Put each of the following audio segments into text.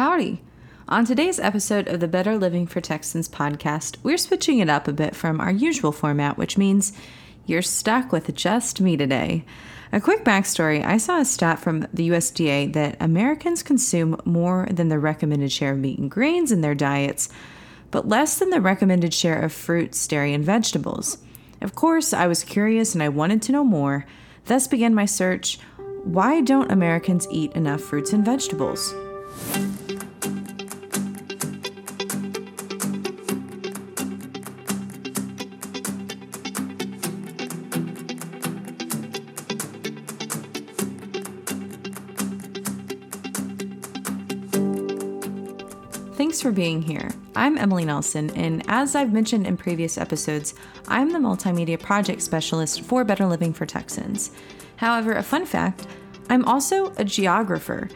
Howdy! On today's episode of the Better Living for Texans podcast, we're switching it up a bit from our usual format, which means you're stuck with just me today. A quick backstory, I saw a stat from the USDA that Americans consume more than the recommended share of meat and grains in their diets, but less than the recommended share of fruits, dairy, and vegetables. Of course, I was curious and I wanted to know more, thus began my search, why don't Americans eat enough fruits and vegetables? Thanks for being here. I'm Emily Nelson, and as I've mentioned in previous episodes, I'm the Multimedia Project Specialist for Better Living for Texans. However, a fun fact, I'm also a geographer.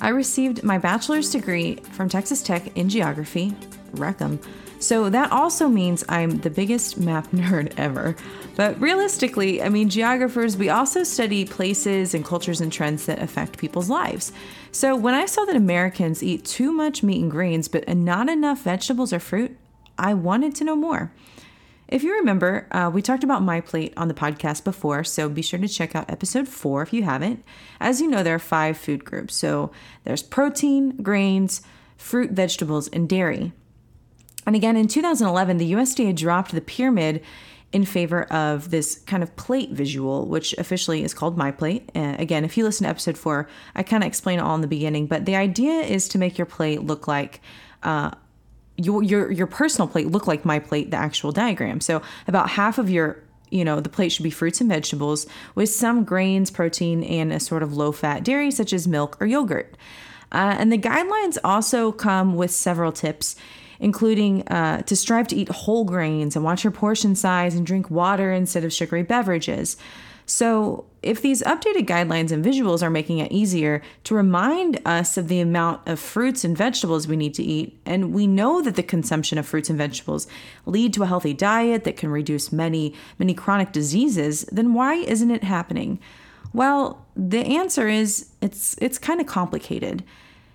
I received my bachelor's degree from Texas Tech in geography, Reckham, so that also means I'm the biggest map nerd ever. But realistically, I mean, geographers, we also study places and cultures and trends that affect people's lives. So when I saw that Americans eat too much meat and grains, but not enough vegetables or fruit, I wanted to know more. If you remember, we talked about MyPlate on the podcast before, so be sure to check out episode 4 if you haven't. As you know, there are 5 food groups. So there's protein, grains, fruit, vegetables, and dairy. And again, in 2011, the USDA dropped the pyramid in favor of this kind of plate visual, which officially is called MyPlate. Again, if you listen to episode 4, I kind of explain it all in the beginning, but the idea is to make your plate look like your personal plate look like MyPlate, the actual diagram. So about half of your, the plate should be fruits and vegetables with some grains, protein, and a sort of low-fat dairy such as milk or yogurt. And the guidelines also come with several tips, including to strive to eat whole grains and watch your portion size and drink water instead of sugary beverages. So if these updated guidelines and visuals are making it easier to remind us of the amount of fruits and vegetables we need to eat, and we know that the consumption of fruits and vegetables lead to a healthy diet that can reduce many, many chronic diseases, then why isn't it happening? Well, the answer is it's kind of complicated.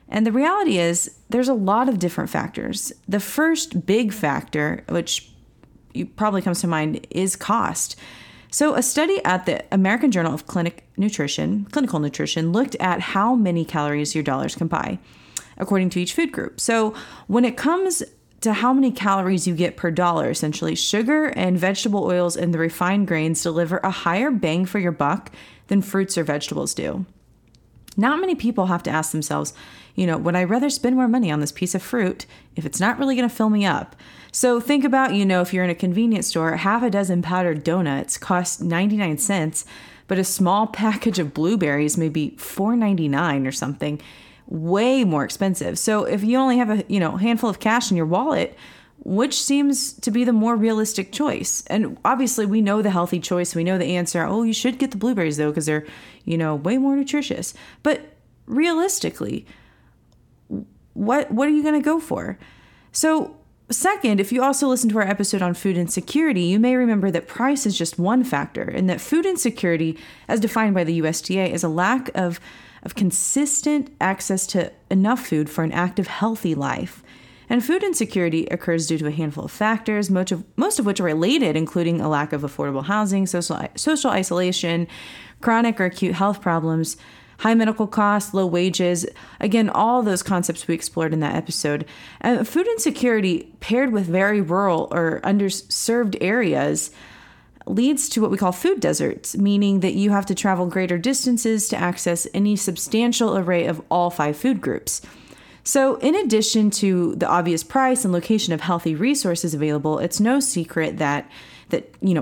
And the reality is there's a lot of different factors. The first big factor, which probably comes to mind, is cost. So a study at the American Journal of Clinical Nutrition, looked at how many calories your dollars can buy according to each food group. So when it comes to how many calories you get per dollar, essentially, sugar and vegetable oils and the refined grains deliver a higher bang for your buck than fruits or vegetables do. Not many people have to ask themselves, would I rather spend more money on this piece of fruit if it's not really going to fill me up? So think about, if you're in a convenience store, half a dozen powdered donuts cost 99 cents, but a small package of blueberries may be $4.99 or something, way more expensive. So if you only have a handful of cash in your wallet, which seems to be the more realistic choice? And obviously we know the healthy choice. We know the answer. Oh, you should get the blueberries though, because they're, way more nutritious. But realistically, what are you going to go for? So second, if you also listen to our episode on food insecurity, you may remember that price is just one factor and that food insecurity, as defined by the USDA, is a lack of consistent access to enough food for an active, healthy life. And food insecurity occurs due to a handful of factors, most of which are related, including a lack of affordable housing, social isolation, chronic or acute health problems, high medical costs, low wages. Again, all those concepts we explored in that episode. Food insecurity paired with very rural or underserved areas leads to what we call food deserts, meaning that you have to travel greater distances to access any substantial array of all 5 food groups. So in addition to the obvious price and location of healthy resources available, it's no secret that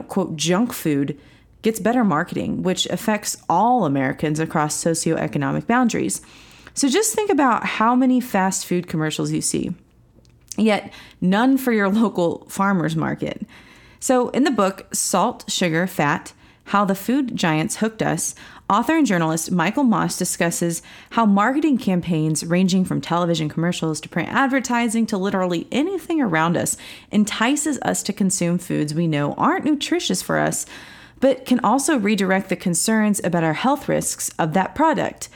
quote, junk food gets better marketing, which affects all Americans across socioeconomic boundaries. So just think about how many fast food commercials you see, yet none for your local farmer's market. So in the book, Salt, Sugar, Fat, How the Food Giants Hooked Us, author and journalist Michael Moss discusses how marketing campaigns ranging from television commercials to print advertising to literally anything around us entices us to consume foods we know aren't nutritious for us, but can also redirect the concerns about our health risks of that product.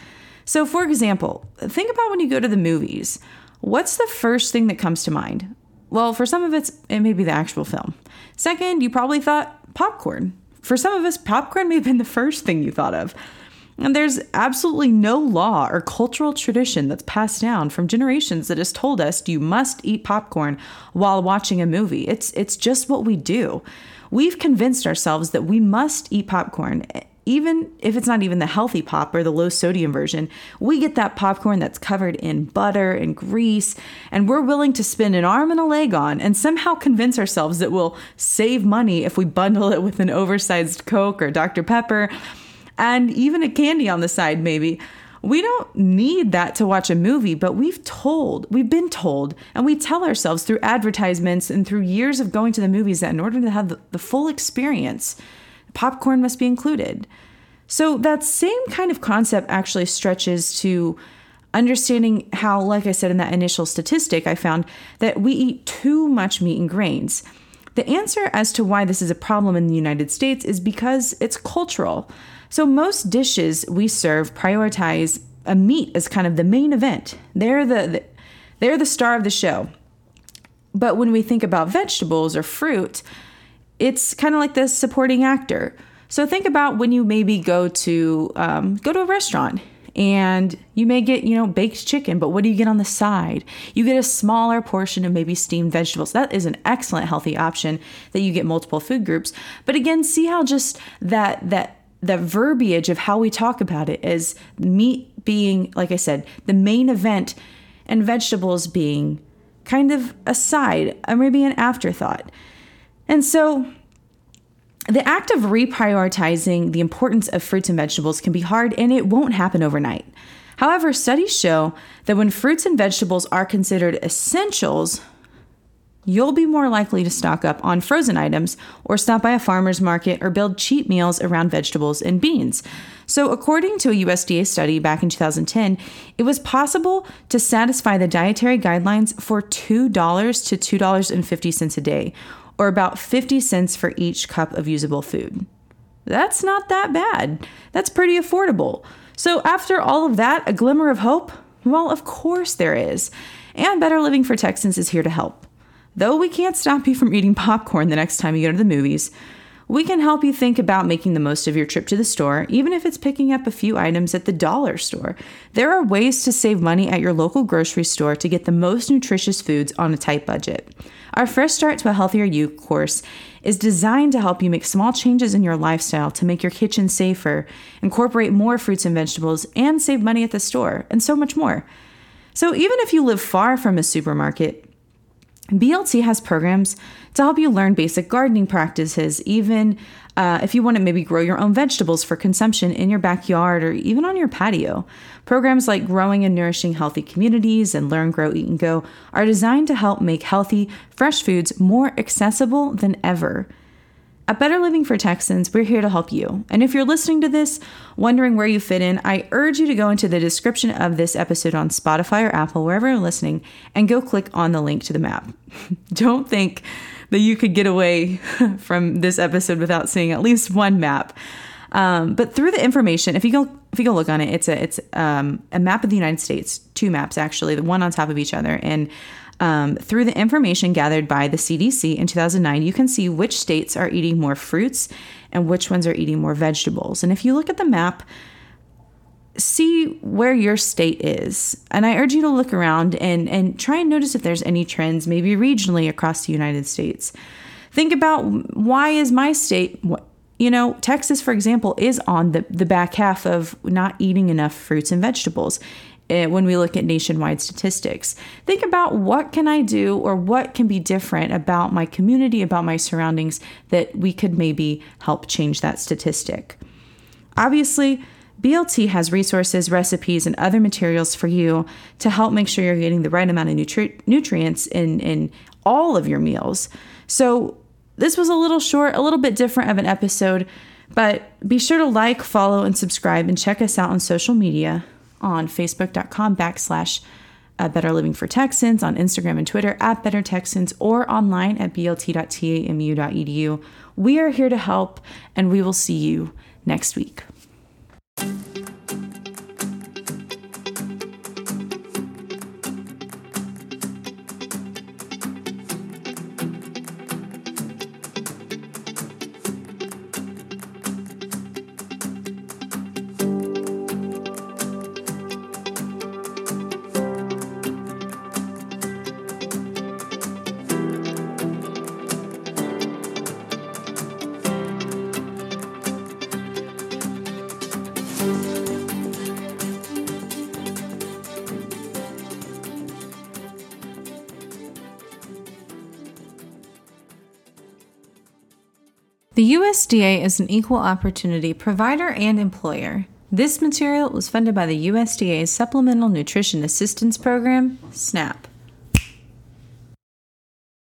So for example, think about when you go to the movies, what's the first thing that comes to mind? Well, for some of it may be the actual film. Second, you probably thought popcorn. For some of us, popcorn may have been the first thing you thought of. And there's absolutely no law or cultural tradition that's passed down from generations that has told us you must eat popcorn while watching a movie. It's just what we do. We've convinced ourselves that we must eat popcorn, even if it's not even the healthy pop or the low sodium version. We get that popcorn that's covered in butter and grease, and we're willing to spend an arm and a leg on and somehow convince ourselves that we'll save money if we bundle it with an oversized Coke or Dr. Pepper, and even a candy on the side, maybe. We don't need that to watch a movie, but we've been told, and we tell ourselves through advertisements and through years of going to the movies that in order to have the full experience, popcorn must be included. So that same kind of concept actually stretches to understanding how, like I said in that initial statistic, I found that we eat too much meat and grains. The answer as to why this is a problem in the United States is because it's cultural. So most dishes we serve prioritize a meat as kind of the main event. They're the star of the show. But when we think about vegetables or fruit, it's kind of like this supporting actor. So think about when you maybe go to a restaurant and you may get, baked chicken, but what do you get on the side? You get a smaller portion of maybe steamed vegetables. That is an excellent healthy option that you get multiple food groups. But again, see how just that verbiage of how we talk about it is meat being, like I said, the main event and vegetables being kind of a side or maybe an afterthought. And so the act of reprioritizing the importance of fruits and vegetables can be hard, and it won't happen overnight. However, studies show that when fruits and vegetables are considered essentials, you'll be more likely to stock up on frozen items or stop by a farmer's market or build cheap meals around vegetables and beans. So according to a USDA study back in 2010, it was possible to satisfy the dietary guidelines for $2 to $2.50 a day, or about 50 cents for each cup of usable food. That's not that bad. That's pretty affordable. So after all of that, a glimmer of hope? Well, of course there is. And Better Living for Texans is here to help. Though we can't stop you from eating popcorn the next time you go to the movies, we can help you think about making the most of your trip to the store, even if it's picking up a few items at the dollar store. There are ways to save money at your local grocery store to get the most nutritious foods on a tight budget. Our Fresh Start to a Healthier You course is designed to help you make small changes in your lifestyle to make your kitchen safer, incorporate more fruits and vegetables, and save money at the store, and so much more. So even if you live far from a supermarket, BLT has programs to help you learn basic gardening practices, even if you want to maybe grow your own vegetables for consumption in your backyard or even on your patio. Programs like Growing and Nourishing Healthy Communities and Learn, Grow, Eat, and Go are designed to help make healthy, fresh foods more accessible than ever. At Better Living for Texans, we're here to help you. And if you're listening to this, wondering where you fit in, I urge you to go into the description of this episode on Spotify or Apple, wherever you're listening, and go click on the link to the map. Don't think that you could get away from this episode without seeing at least one map. But through the information, if you go look on it, it's a map of the United States, two maps actually, the one on top of each other. And through the information gathered by the CDC in 2009, you can see which states are eating more fruits and which ones are eating more vegetables. And if you look at the map, see where your state is. And I urge you to look around and try and notice if there's any trends, maybe regionally across the United States. Think about why is my state, Texas, for example, is on the back half of not eating enough fruits and vegetables. When we look at nationwide statistics, think about what can I do or what can be different about my community, about my surroundings that we could maybe help change that statistic. Obviously, BLT has resources, recipes, and other materials for you to help make sure you're getting the right amount of nutrients in all of your meals. So this was a little bit different of an episode, but be sure to like, follow, and subscribe, and check us out on social media. On facebook.com/Better Living for Texans, on Instagram and Twitter @Better Texans, or online at blt.tamu.edu. We are here to help, and we will see you next week. The USDA is an equal opportunity provider and employer. This material was funded by the USDA's Supplemental Nutrition Assistance Program, SNAP.